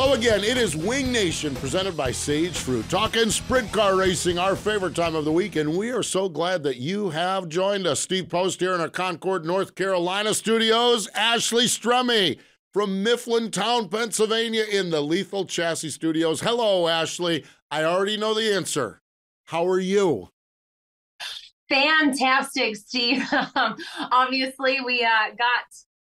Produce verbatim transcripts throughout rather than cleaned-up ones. Hello again. It is Wing Nation presented by Sage Fruit. Talking sprint car racing, our favorite time of the week, and we are so glad that you have joined us. Steve Post here in our Concord, North Carolina studios. Ashley Strummy from Mifflin Town, Pennsylvania in the Lethal Chassis Studios. Hello, Ashley. I already know the answer. How are you? Fantastic, Steve. Um, obviously, we uh, got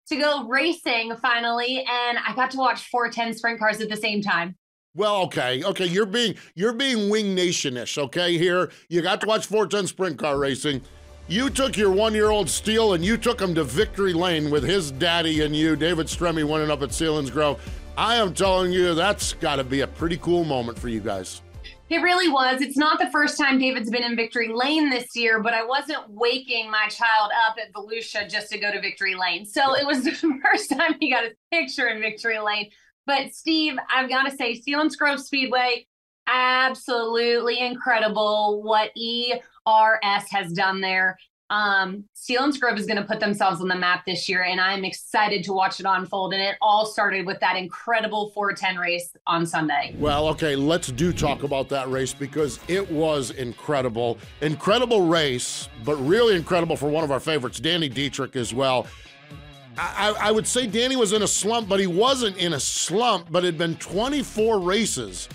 to go racing finally, and I got to watch four ten sprint cars at the same time. Well, okay, okay, you're being you're being Wing Nation-ish, okay? Here, you got to watch four ten sprint car racing. You took your one-year-old Steele and you took him to victory lane with his daddy and you, David Stremme, winning up at Selinsgrove. I am telling you, that's got to be a pretty cool moment for you guys. It really was. It's not the first time David's been in victory lane this year, but I wasn't waking my child up at Volusia just to go to victory lane. So it was the first time he got a picture in victory lane. But Steve, I've got to say, Steel and Scrub Speedway, absolutely incredible what E R S has done there. Um, Steel and Scrub is going to put themselves on the map this year, and I'm excited to watch it unfold. And it all started with that incredible four ten race on Sunday. Well, okay, let's do talk about that race because it was incredible. Incredible race, but really incredible for one of our favorites, Danny Dietrich, as well. I, I would say Danny was in a slump, but he wasn't in a slump, but it had been twenty-four races.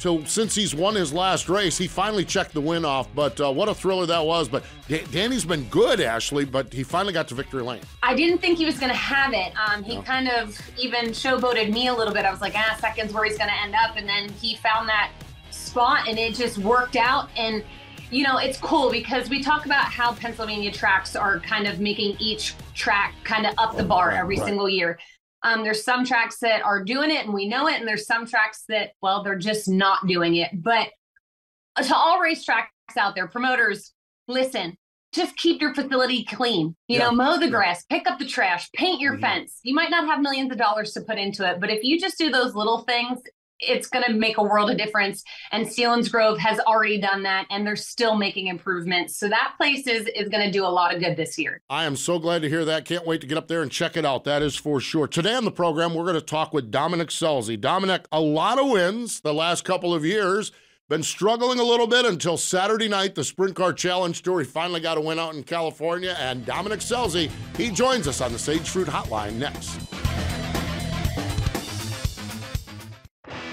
So since he's won his last race, he finally checked the win off, but uh, what a thriller that was. But D Danny's been good, Ashley, but he finally got to victory lane. I didn't think he was going to have it. Um, he no. kind of even showboated me a little bit. I was like, ah, seconds where he's going to end up, and then he found that spot, and it just worked out. And, you know, it's cool because we talk about how Pennsylvania tracks are kind of making each track kind of up the bar right, every right. single year. Um, there's some tracks that are doing it and we know it. And there's some tracks that, well, they're just not doing it. But to all racetracks out there, promoters, listen, just keep your facility clean. You yeah. know, mow the grass, yeah. pick up the trash, paint your mm-hmm. fence. You might not have millions of dollars to put into it, but if you just do those little things, it's going to make a world of difference. And Selinsgrove has already done that, and they're still making improvements. So that place is, is going to do a lot of good this year. I am so glad to hear that. Can't wait to get up there and check it out. That is for sure. Today on the program, we're going to talk with Dominic Scelzi. Dominic, a lot of wins the last couple of years. Been struggling a little bit until Saturday night, the Sprint Car Challenge Tour. He finally got a win out in California. And Dominic Scelzi, he joins us on the Sage Fruit Hotline next.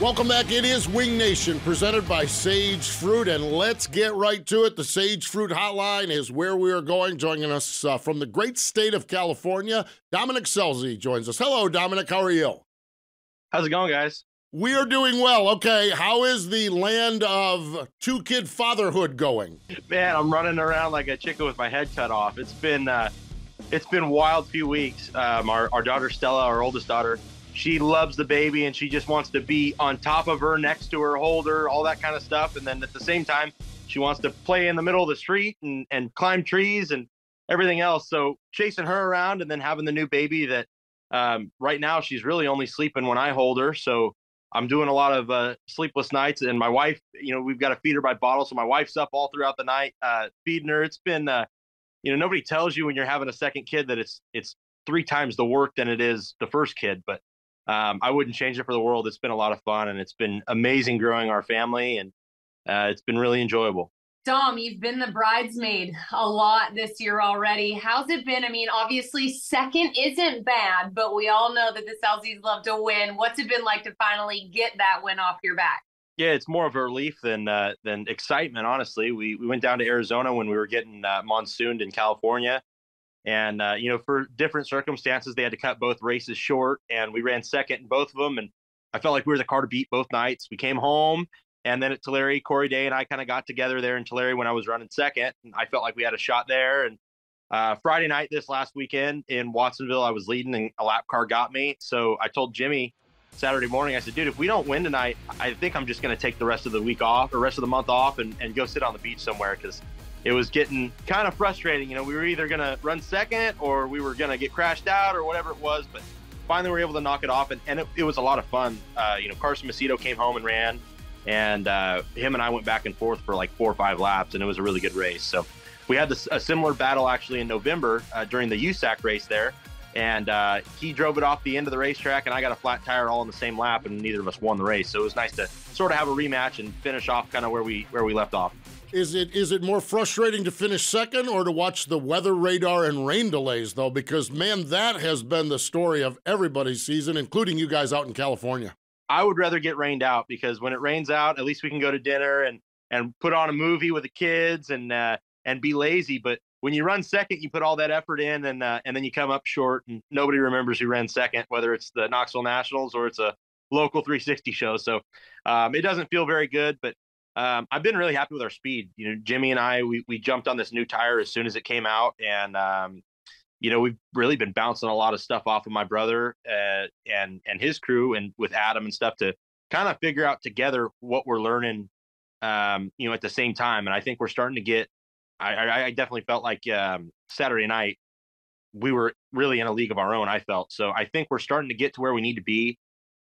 Welcome back. It is Wing Nation presented by Sage Fruit, and let's get right to it. The Sage Fruit Hotline is where we are going. Joining us uh, from the great state of California, Dominic Scelzi joins us. Hello, Dominic. How are you? How's it going, guys? We are doing well. Okay. How is the land of two-kid fatherhood going? Man, I'm running around like a chicken with my head cut off. It's been, uh, it's been wild few weeks. Um, our, our daughter, Stella, our oldest daughter, she loves the baby and she just wants to be on top of her, next to her, hold her, all that kind of stuff. And then at the same time, she wants to play in the middle of the street and, and climb trees and everything else. So chasing her around and then having the new baby that um, right now she's really only sleeping when I hold her. So I'm doing a lot of uh, sleepless nights, and my wife, you know, we've got to feed her by bottle. So my wife's up all throughout the night uh, feeding her. It's been, uh, you know, nobody tells you when you're having a second kid that it's, it's three times the work than it is the first kid, but Um, I wouldn't change it for the world. It's been a lot of fun, and it's been amazing growing our family, and uh, it's been really enjoyable. Dom, you've been the bridesmaid a lot this year already. How's it been? I mean, obviously second isn't bad, but we all know that the Scelzis love to win. What's it been like to finally get that win off your back? Yeah, it's more of a relief than uh, than excitement, honestly. We, we went down to Arizona when we were getting uh, monsooned in California. And, uh, you know, for different circumstances, they had to cut both races short, and we ran second in both of them. And I felt like we were the car to beat both nights. We came home, and then at Tulare, Corey Day and I kind of got together there in Tulare when I was running second. And I felt like we had a shot there. And Uh, Friday night this last weekend in Watsonville, I was leading and a lap car got me. So I told Jimmy Saturday morning, I said, dude, if we don't win tonight, I think I'm just going to take the rest of the week off or rest of the month off and, and go sit on the beach somewhere, because it was getting kind of frustrating. You know, we were either going to run second or we were going to get crashed out or whatever it was. But finally, we were able to knock it off. And, and it, it was a lot of fun. Uh, you know, Carson Macedo came home and ran. And uh, him and I went back and forth for like four or five laps, and it was a really good race. So we had this, a similar battle actually in November uh, during the U S A C race there. And uh, he drove it off the end of the racetrack, and I got a flat tire all in the same lap, and neither of us won the race. So it was nice to sort of have a rematch and finish off kind of where we where we left off. Is it is it more frustrating to finish second or to watch the weather radar and rain delays, though? Because, man, that has been the story of everybody's season, including you guys out in California. I would rather get rained out, because when it rains out, at least we can go to dinner and, and put on a movie with the kids and, uh, and be lazy. But when you run second, you put all that effort in, and, uh, and then you come up short and nobody remembers who ran second, whether it's the Knoxville Nationals or it's a local three sixty show. So, um, it doesn't feel very good, but, um, I've been really happy with our speed. You know, Jimmy and I, we, we jumped on this new tire as soon as it came out, and, um, you know, we've really been bouncing a lot of stuff off of my brother uh, and and his crew, and with Adam and stuff, to kind of figure out together what we're learning, um, you know, at the same time. And I think we're starting to get, I, I definitely felt like um, Saturday night, we were really in a league of our own, I felt. So I think we're starting to get to where we need to be.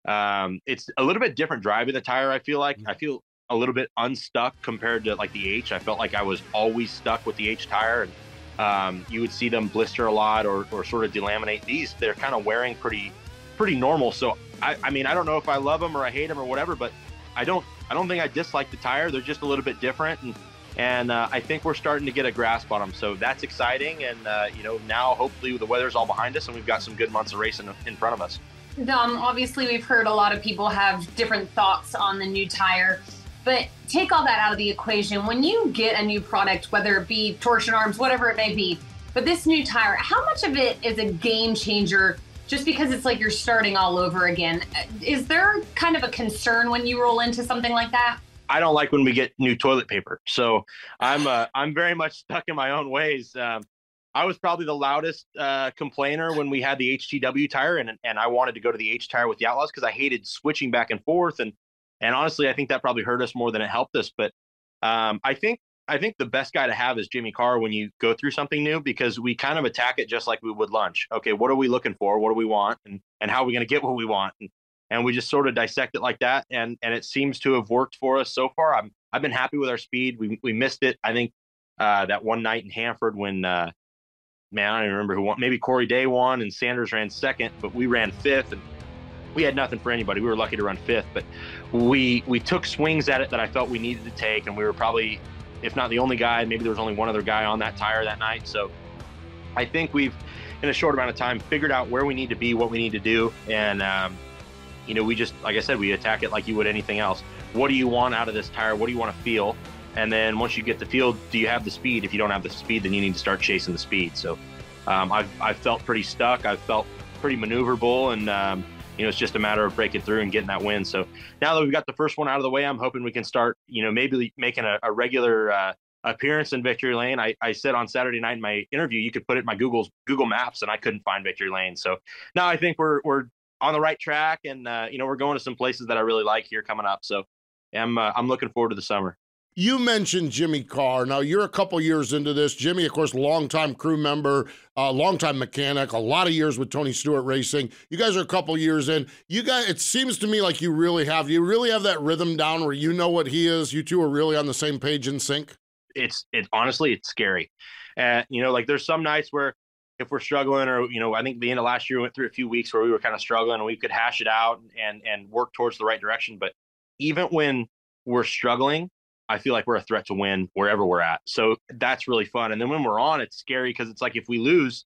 Um, it's a little bit different driving the tire, I feel like. I feel a little bit unstuck compared to like the H. I felt like I was always stuck with the H tire, and Um, you would see them blister a lot or, or sort of delaminate. These, they're kind of wearing pretty, pretty normal. So, I, I mean, I don't know if I love them or I hate them or whatever, but I don't, I don't think I dislike the tire. They're just a little bit different. And, and, uh, I think we're starting to get a grasp on them. So that's exciting. And, uh, you know, now hopefully the weather's all behind us and we've got some good months of racing in front of us. Um, obviously we've heard a lot of people have different thoughts on the new tire. But take all that out of the equation. When you get a new product, whether it be torsion arms, whatever it may be, but this new tire, how much of it is a game changer just because it's like you're starting all over again? Is there kind of a concern when you roll into something like that? I don't like when we get new toilet paper. So I'm uh, I'm very much stuck in my own ways. Um, I was probably the loudest uh, complainer when we had the H T W tire, and, and I wanted to go to the H tire with the Outlaws because I hated switching back and forth. And And honestly, I think that probably hurt us more than it helped us. But um, I think I think the best guy to have is Jimmy Carr when you go through something new, because we kind of attack it just like we would lunch. Okay, what are we looking for? What do we want? And and how are we going to get what we want? And, and we just sort of dissect it like that. And and it seems to have worked for us so far. I'm I've been happy with our speed. We we missed it, I think, uh, that one night in Hanford when uh, man, I don't even remember who won. Maybe Corey Day won and Sanders ran second, but we ran fifth. And we had nothing for anybody. We were lucky to run fifth, but we we took swings at it that I felt we needed to take, and we were probably, if not the only guy, maybe there was only one other guy on that tire that night. So I think we've, in a short amount of time, figured out where we need to be, what we need to do, and um, you know, we just, like I said, we attack it like you would anything else. What do you want out of this tire? What do you want to feel? And then once you get the feel, do you have the speed? If you don't have the speed, then you need to start chasing the speed. So um, I've I've felt pretty stuck. I've felt pretty maneuverable, and um, you know, it's just a matter of breaking through and getting that win. So now that we've got the first one out of the way, I'm hoping we can start, you know, maybe making a, a regular uh, appearance in Victory Lane. I, I said on Saturday night in my interview, you could put it in my Google's Google Maps and I couldn't find Victory Lane. So now I think we're we're on the right track, and, uh, you know, we're going to some places that I really like here coming up. So I'm, uh, I'm looking forward to the summer. You mentioned Jimmy Carr. Now, you're a couple years into this. Jimmy, of course, longtime crew member, uh, longtime mechanic, a lot of years with Tony Stewart Racing. You guys are a couple years in. You guys, it seems to me like you really have, you really have that rhythm down where you know what he is. You two are really on the same page in sync. It's it honestly, it's scary. Uh, you know, like there's some nights where if we're struggling, or, you know, I think the end of last year we went through a few weeks where we were kind of struggling and we could hash it out and and work towards the right direction. But even when we're struggling, I feel like we're a threat to win wherever we're at. So that's really fun. And then when we're on, it's scary because it's like if we lose,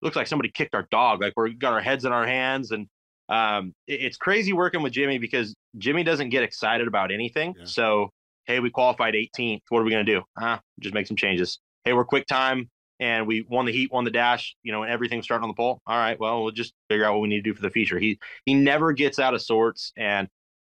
it looks like somebody kicked our dog. Like we've got our heads in our hands. And um, it, it's crazy working with Jimmy because Jimmy doesn't get excited about anything. Yeah. So, hey, we qualified eighteenth. What are we going to do? Huh? Just make some changes. Hey, we're quick time and we won the heat, won the dash, you know, and everything's starting on the pole. All right, well, we'll just figure out what we need to do for the future. He, he never gets out of sorts, and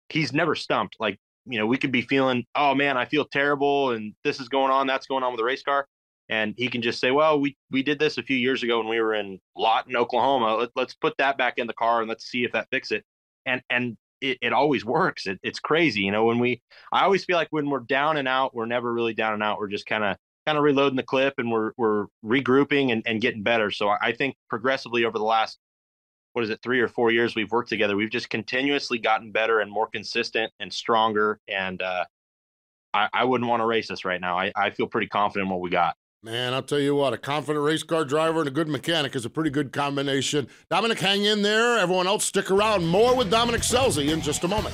he's never stumped. Like, you know, we could be feeling, oh man, I feel terrible and this is going on, that's going on with the race car. And he can just say, well, we, we did this a few years ago when we were in Lawton, Oklahoma. Let, let's put that back in the car and let's see if that fixes it. And and it, it always works. It, it's crazy. You know, when we I always feel like when we're down and out, we're never really down and out. We're just kind of kind of reloading the clip and we're we're regrouping and, and getting better. So I think progressively over the last, what is it, three or four years we've worked together, we've just continuously gotten better and more consistent and stronger. And uh, I, I wouldn't want to race this right now. I, I feel pretty confident in what we got. Man, I'll tell you what, a confident race car driver and a good mechanic is a pretty good combination. Dominic, hang in there. Everyone else, stick around. More with Dominic Scelzi in just a moment.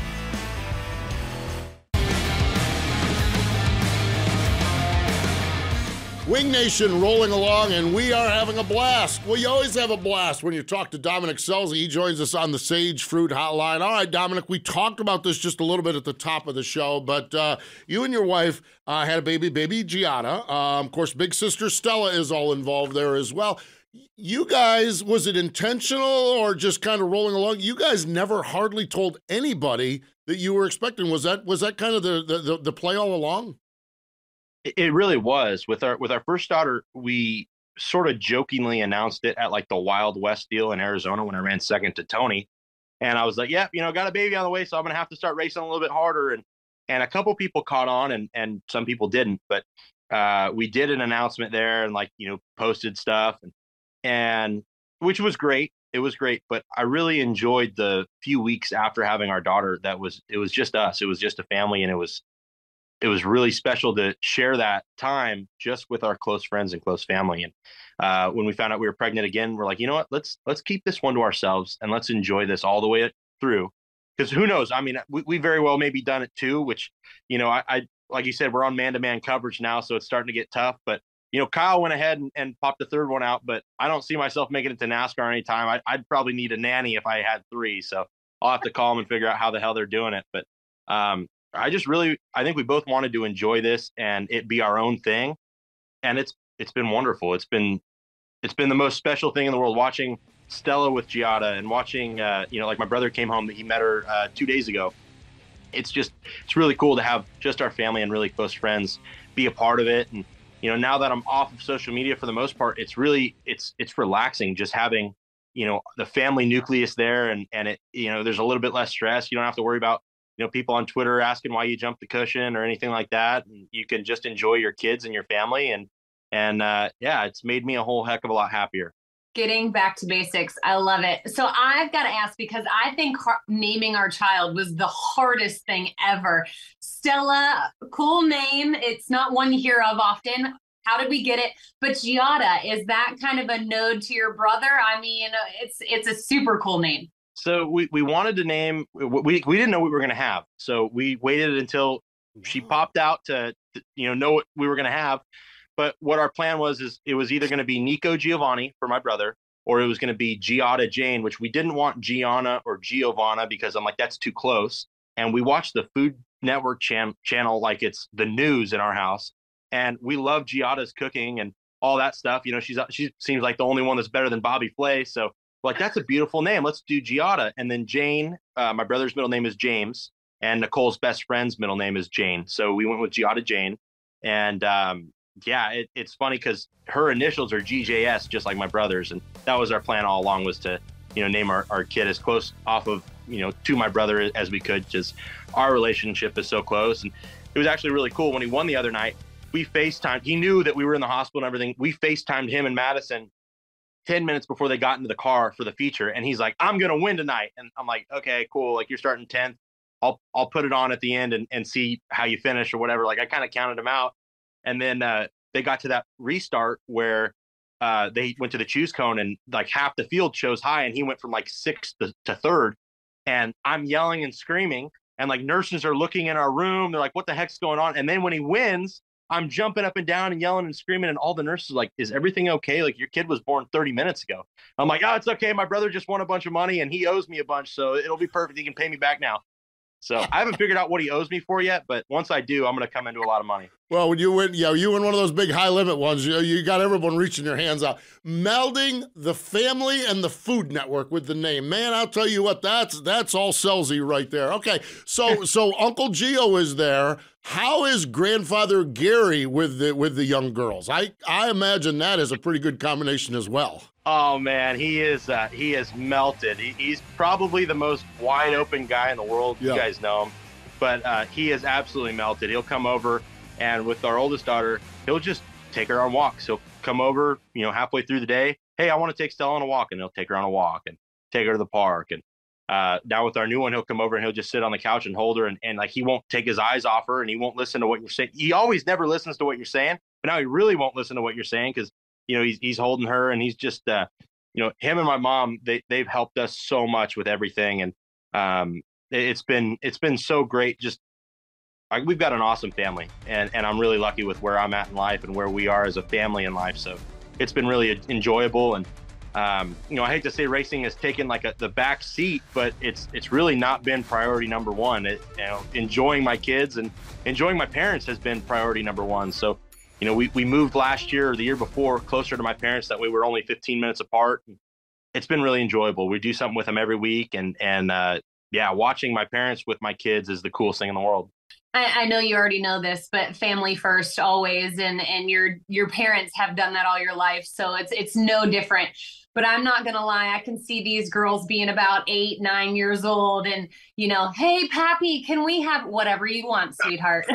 Wing Nation rolling along, and we are having a blast. Well, you always have a blast when you talk to Dominic Scelzi. He joins us on the Sage Fruit Hotline. All right, Dominic, we talked about this just a little bit at the top of the show, but uh, you and your wife uh, had a baby, baby Giada. Um, of course, big sister Stella is all involved there as well. You guys, was it intentional or just kind of rolling along? You guys never hardly told anybody that you were expecting. Was that was that kind of the the, the play all along? It really was. With our with our first daughter, we sort of jokingly announced it at like the Wild West deal in Arizona when I ran second to Tony. And I was like, yep, yeah, you know, got a baby on the way, so I'm going to have to start racing a little bit harder. And and a couple people caught on and, and some people didn't. But uh, we did an announcement there and like, you know, posted stuff and, and which was great. It was great. But I really enjoyed the few weeks after having our daughter. That was it was just us. It was just a family, and it was. It was really special to share that time just with our close friends and close family. And uh, when we found out we were pregnant again, we're like, you know what, let's let's keep this one to ourselves and let's enjoy this all the way through. Because who knows? I mean, we, we very well may be done it too, which, you know, I, I like you said, we're on man-to-man coverage now, so it's starting to get tough. But, you know, Kyle went ahead and, and popped the third one out, but I don't see myself making it to NASCAR anytime. I, I'd probably need a nanny if I had three. So I'll have to call them and figure out how the hell they're doing it. But, um, I just really, I think we both wanted to enjoy this and it be our own thing. And it's, it's been wonderful. It's been, it's been the most special thing in the world, watching Stella with Giada and watching, uh, you know, like my brother came home, he met her uh, two days ago. It's just, it's really cool to have just our family and really close friends be a part of it. And, you know, now that I'm off of social media for the most part, it's really, it's, it's relaxing just having, you know, the family nucleus there and, and it, you know, there's a little bit less stress. You don't have to worry about, you know, people on Twitter asking why you jumped the cushion or anything like that. And you can just enjoy your kids and your family. And, and uh, yeah, it's made me a whole heck of a lot happier. Getting back to basics. I love it. So I've got to ask, because I think naming our child was the hardest thing ever. Stella, cool name. It's not one you hear of often. How did we get it? But Giada, is that kind of a nod to your brother? I mean, it's, it's a super cool name. So we, we wanted to name, we, we didn't know what we were going to have. So we waited until she popped out to, to you know, know what we were going to have. But what our plan was, is it was either going to be Nico Giovanni for my brother, or it was going to be Giada Jane, which we didn't want Gianna or Giovanna because I'm like, that's too close. And we watched the Food Network chan- channel like it's the news in our house. And we love Giada's cooking and all that stuff. You know, she's she seems like the only one that's better than Bobby Flay. So like, that's a beautiful name. Let's do Giada. And then Jane, uh, my brother's middle name is James, and Nicole's best friend's middle name is Jane. So we went with Giada Jane. And um, yeah, it, it's funny because her initials are G J S, just like my brother's. And that was our plan all along, was to, you know, name our, our kid as close off of, you know, to my brother as we could, because our relationship is so close. And it was actually really cool when he won the other night. We FaceTimed. He knew that we were in the hospital and everything. We FaceTimed him and Madison ten minutes before they got into the car for the feature. And he's like, I'm going to win tonight. And I'm like, okay, cool. Like, you're starting tenth. I'll, I'll put it on at the end and, and see how you finish or whatever. Like, I kind of counted them out. And then uh, they got to that restart where uh, they went to the choose cone and like half the field chose high. And he went from like sixth to, to third. And I'm yelling and screaming. and like nurses are looking in our room. They're like, what the heck's going on? And then when he wins, I'm jumping up and down and yelling and screaming, and all the nurses are like, is everything okay? Like, your kid was born thirty minutes ago. I'm like, oh, it's okay. My brother just won a bunch of money and he owes me a bunch, so it'll be perfect. He can pay me back now. So I haven't figured out what he owes me for yet, but once I do, I'm going to come into a lot of money. Well, when you win, you know, you win one of those big high limit ones, you know, you got everyone reaching their hands out, melding the family and the Food Network with the name. Man, I'll tell you what, that's that's all Scelzi right there. Okay, so so Uncle Gio is there. How is Grandfather Gary with the with the young girls? I I imagine that is a pretty good combination as well. Oh man, he is uh, he is melted. He, he's probably the most wide open guy in the world. Yeah. You guys know him, but uh, he is absolutely melted. He'll come over, and with our oldest daughter, he'll just take her on walks. He'll come over, you know, halfway through the day. Hey, I want to take Stella on a walk, and he'll take her on a walk and take her to the park. And uh, now with our new one, he'll come over and he'll just sit on the couch and hold her, and, and like he won't take his eyes off her, and he won't listen to what you're saying. He always never listens to what you're saying, but now he really won't listen to what you're saying because, you know, he's, he's holding her, and he's just, uh, you know, him and my mom, they, they've helped us so much with everything. And um, it's been, it's been so great. Just like, we've got an awesome family, and, and I'm really lucky with where I'm at in life and where we are as a family in life. So it's been really enjoyable. And, um, you know, I hate to say racing has taken like a, the back seat, but it's, it's really not been priority number one. It, you know, enjoying my kids and enjoying my parents has been priority number one. So, you know, we, we moved last year or the year before closer to my parents. That way we were only fifteen minutes apart. It's been really enjoyable. We do something with them every week. And, and uh, yeah, watching my parents with my kids is the coolest thing in the world. I, I know you already know this, but family first always. And, and your, your parents have done that all your life. So it's, it's no different. But I'm not going to lie, I can see these girls being about eight, nine years old and, you know, hey, Pappy, can we have whatever you want, sweetheart?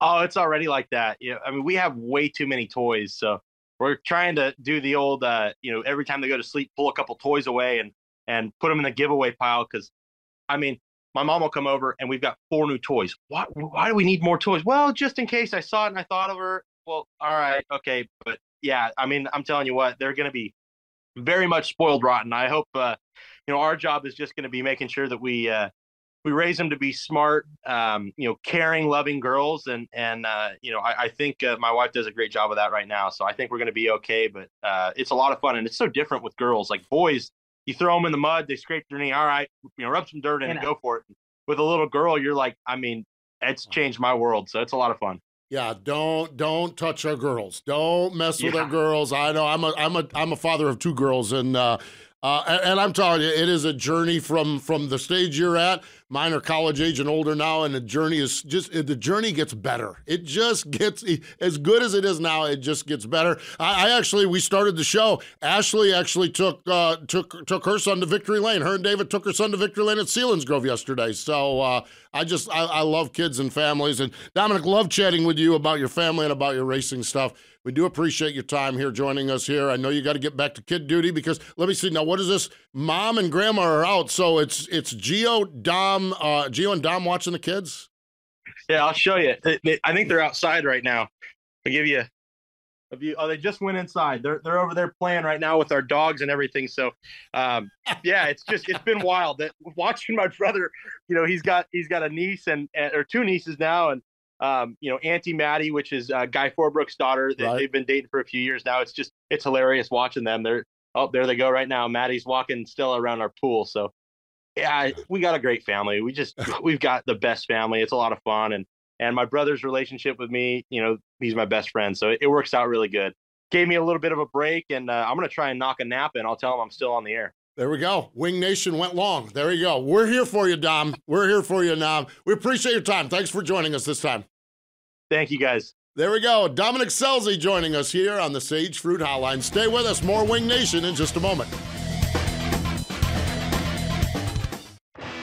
Oh, it's already like that. Yeah, I mean, we have way too many toys, so we're trying to do the old, uh, you know, every time they go to sleep, pull a couple toys away and and put them in the giveaway pile. Because, I mean, my mom will come over and we've got four new toys. Why? Why do we need more toys? Well, just in case. I saw it and I thought of her. Well, all right, okay, but yeah, I mean, I'm telling you what, they're going to be very much spoiled rotten. I hope, uh, you know, our job is just going to be making sure that we. Uh, We raise them to be smart, um, you know, caring, loving girls. And, and uh, you know, I, I think uh, my wife does a great job of that right now. So I think we're going to be okay. But uh, it's a lot of fun. And it's so different with girls. Like boys, you throw them in the mud, they scrape their knee. All right, you know, rub some dirt in and go for it. With a little girl, you're like, I mean, it's changed my world. So it's a lot of fun. Yeah, don't don't touch our girls. Don't mess with yeah. our girls. I know I'm a I'm a I'm a father of two girls, and uh, uh, and, and I'm telling you, it is a journey from from the stage you're at. Mine are college age and older now, and the journey is just the journey gets better. It just gets as good as it is now. It just gets better. I, I actually we started the show. Ashley actually took uh, took took her son to Victory Lane. Her and David took her son to Victory Lane at Selinsgrove yesterday. So uh, I just I, I love kids and families, and Dominic, love chatting with you about your family and about your racing stuff. We do appreciate your time here, joining us here. I know you got to get back to kid duty because let me see now. What is this? Mom and Grandma are out, so it's it's Gio, Dom, uh, Gio and Dom watching the kids. Yeah, I'll show you. I think they're outside right now. I'll give you a view. Oh, they just went inside. They're they're over there playing right now with our dogs and everything. So, um, yeah, it's just it's been wild. That watching my brother, you know, he's got he's got a niece and or two nieces now, and. Um, you know, Auntie Maddie, which is uh, Guy Forbrook's daughter. They, right. They've been dating for a few years now. It's just, it's hilarious watching them. They're, oh, there they go right now. Maddie's walking Stella around our pool. So, yeah, we got a great family. We just, we've got the best family. It's a lot of fun. And, and my brother's relationship with me, you know, he's my best friend. So it, it works out really good. Gave me a little bit of a break, and uh, I'm going to try and knock a nap in. I'll tell him I'm still on the air. There we go. Wing Nation went long. There you go. We're here for you, Dom. We're here for you, Dom. We appreciate your time. Thanks for joining us this time. Thank you, guys. There we go. Dominic Scelzi joining us here on the Sage Fruit Hotline. Stay with us. More Wing Nation in just a moment.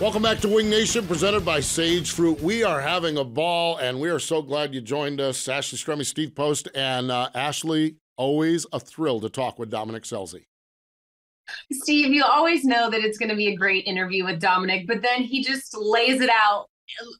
Welcome back to Wing Nation, presented by Sage Fruit. We are having a ball, and we are so glad you joined us. Ashley Strummy, Steve Post, and uh, Ashley, always a thrill to talk with Dominic Scelzi. Steve, you always know that it's going to be a great interview with Dominic, but then he just lays it out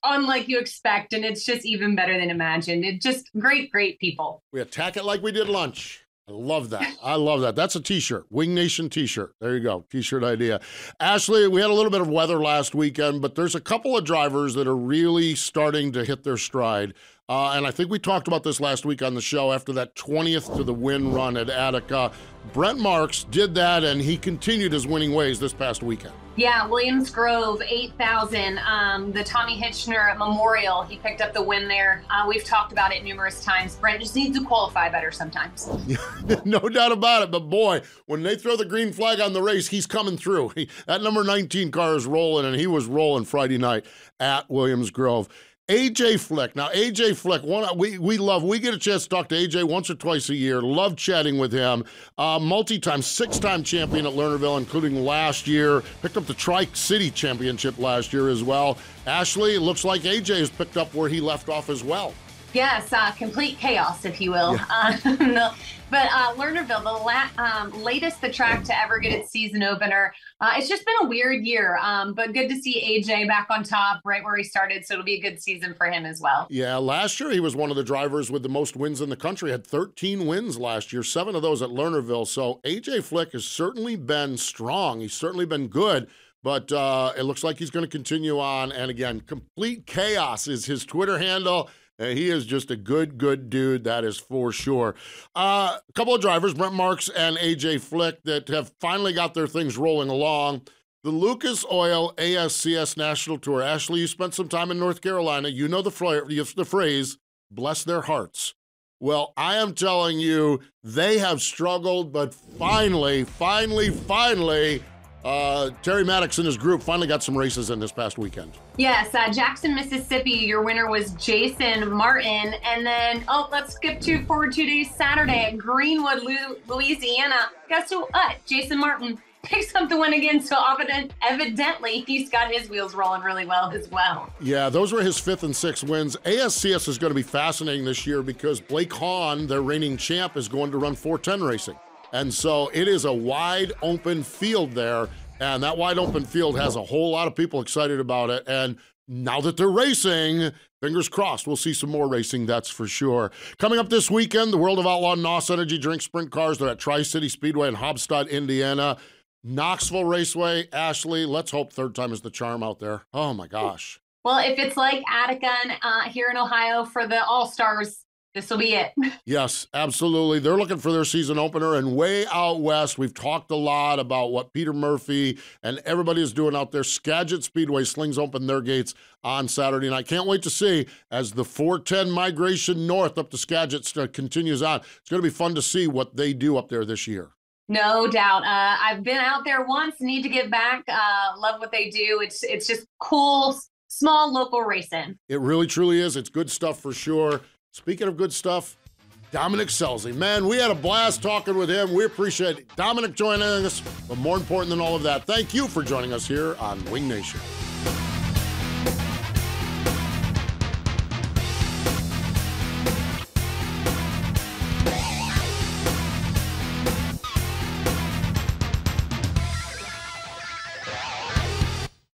unlike you expect, and it's just even better than imagined. It's just great, great people. We attack it like we did lunch. I love that. I love that. That's a T-shirt, Wing Nation T-shirt. There you go, T-shirt idea. Ashley, we had a little bit of weather last weekend, but there's a couple of drivers that are really starting to hit their stride. Uh, and I think we talked about this last week on the show after that twentieth to the win run at Attica. Brent Marks did that, and he continued his winning ways this past weekend. Yeah, Williams Grove, eight thousand. Um, the Tommy Hitchner at Memorial, he picked up the win there. Uh, we've talked about it numerous times. Brent just needs to qualify better sometimes. No doubt about it. But, boy, when they throw the green flag on the race, he's coming through. He, that number nineteen car is rolling, and he was rolling Friday night at Williams Grove. A J. Flick. Now, A J. Flick, one, we, we love, we get a chance to talk to A J once or twice a year. Love chatting with him. Uh, multi-time, six-time champion at Lernerville, including last year. Picked up the Tri-City Championship last year as well. Ashley, it looks like A J has picked up where he left off as well. Yes, uh, complete chaos, if you will. Yeah. Uh, no, but uh, Lernerville, the la um, latest the track to ever get its season opener. Uh, it's just been a weird year, um, but good to see A J back on top right where he started, so it'll be a good season for him as well. Yeah, last year he was one of the drivers with the most wins in the country, had thirteen wins last year, seven of those at Lernerville. So A J. Flick has certainly been strong. He's certainly been good. But uh, it looks like he's going to continue on. And, again, complete chaos is his Twitter handle. And he is just a good, good dude, that is for sure. Uh, a couple of drivers, Brent Marks and A J. Flick, that have finally got their things rolling along. The Lucas Oil A S C S National Tour. Ashley, you spent some time in North Carolina. You know the, the phrase, bless their hearts. Well, I am telling you, they have struggled, but finally, finally, finally, Uh, Terry Maddox and his group finally got some races in this past weekend. Yes, uh, Jackson, Mississippi, your winner was Jason Martin. And then, oh, let's skip two, forward two days, Saturday at Greenwood, Louisiana. Guess who? Uh, Jason Martin picks up the win again, so evident, evidently he's got his wheels rolling really well as well. Yeah, those were his fifth and sixth wins. A S C S is going to be fascinating this year because Blake Hahn, their reigning champ, is going to run four ten racing. And so it is a wide open field there, and that wide open field has a whole lot of people excited about it. And now that they're racing, fingers crossed, we'll see some more racing, that's for sure. Coming up this weekend, the World of Outlaw N O S Energy Drink Sprint Cars. They're at Tri-City Speedway in Hobstadt, Indiana. Knoxville Raceway, Ashley, let's hope third time is the charm out there. Oh, my gosh. Well, if it's like Attica and, uh, here in Ohio for the All-Stars, this will be it. Yes, absolutely. They're looking for their season opener. And way out west, we've talked a lot about what Peter Murphy and everybody is doing out there. Skagit Speedway slings open their gates on Saturday night. Can't wait to see as the four ten migration north up to Skagit continues on. It's going to be fun to see what they do up there this year. No doubt. Uh, I've been out there once, need to get back. Uh, love what they do. It's, it's just cool, small local racing. It really, truly is. It's good stuff for sure. Speaking of good stuff, Dominic Scelzi. Man, we had a blast talking with him. We appreciate Dominic joining us. But more important than all of that, thank you for joining us here on Wing Nation.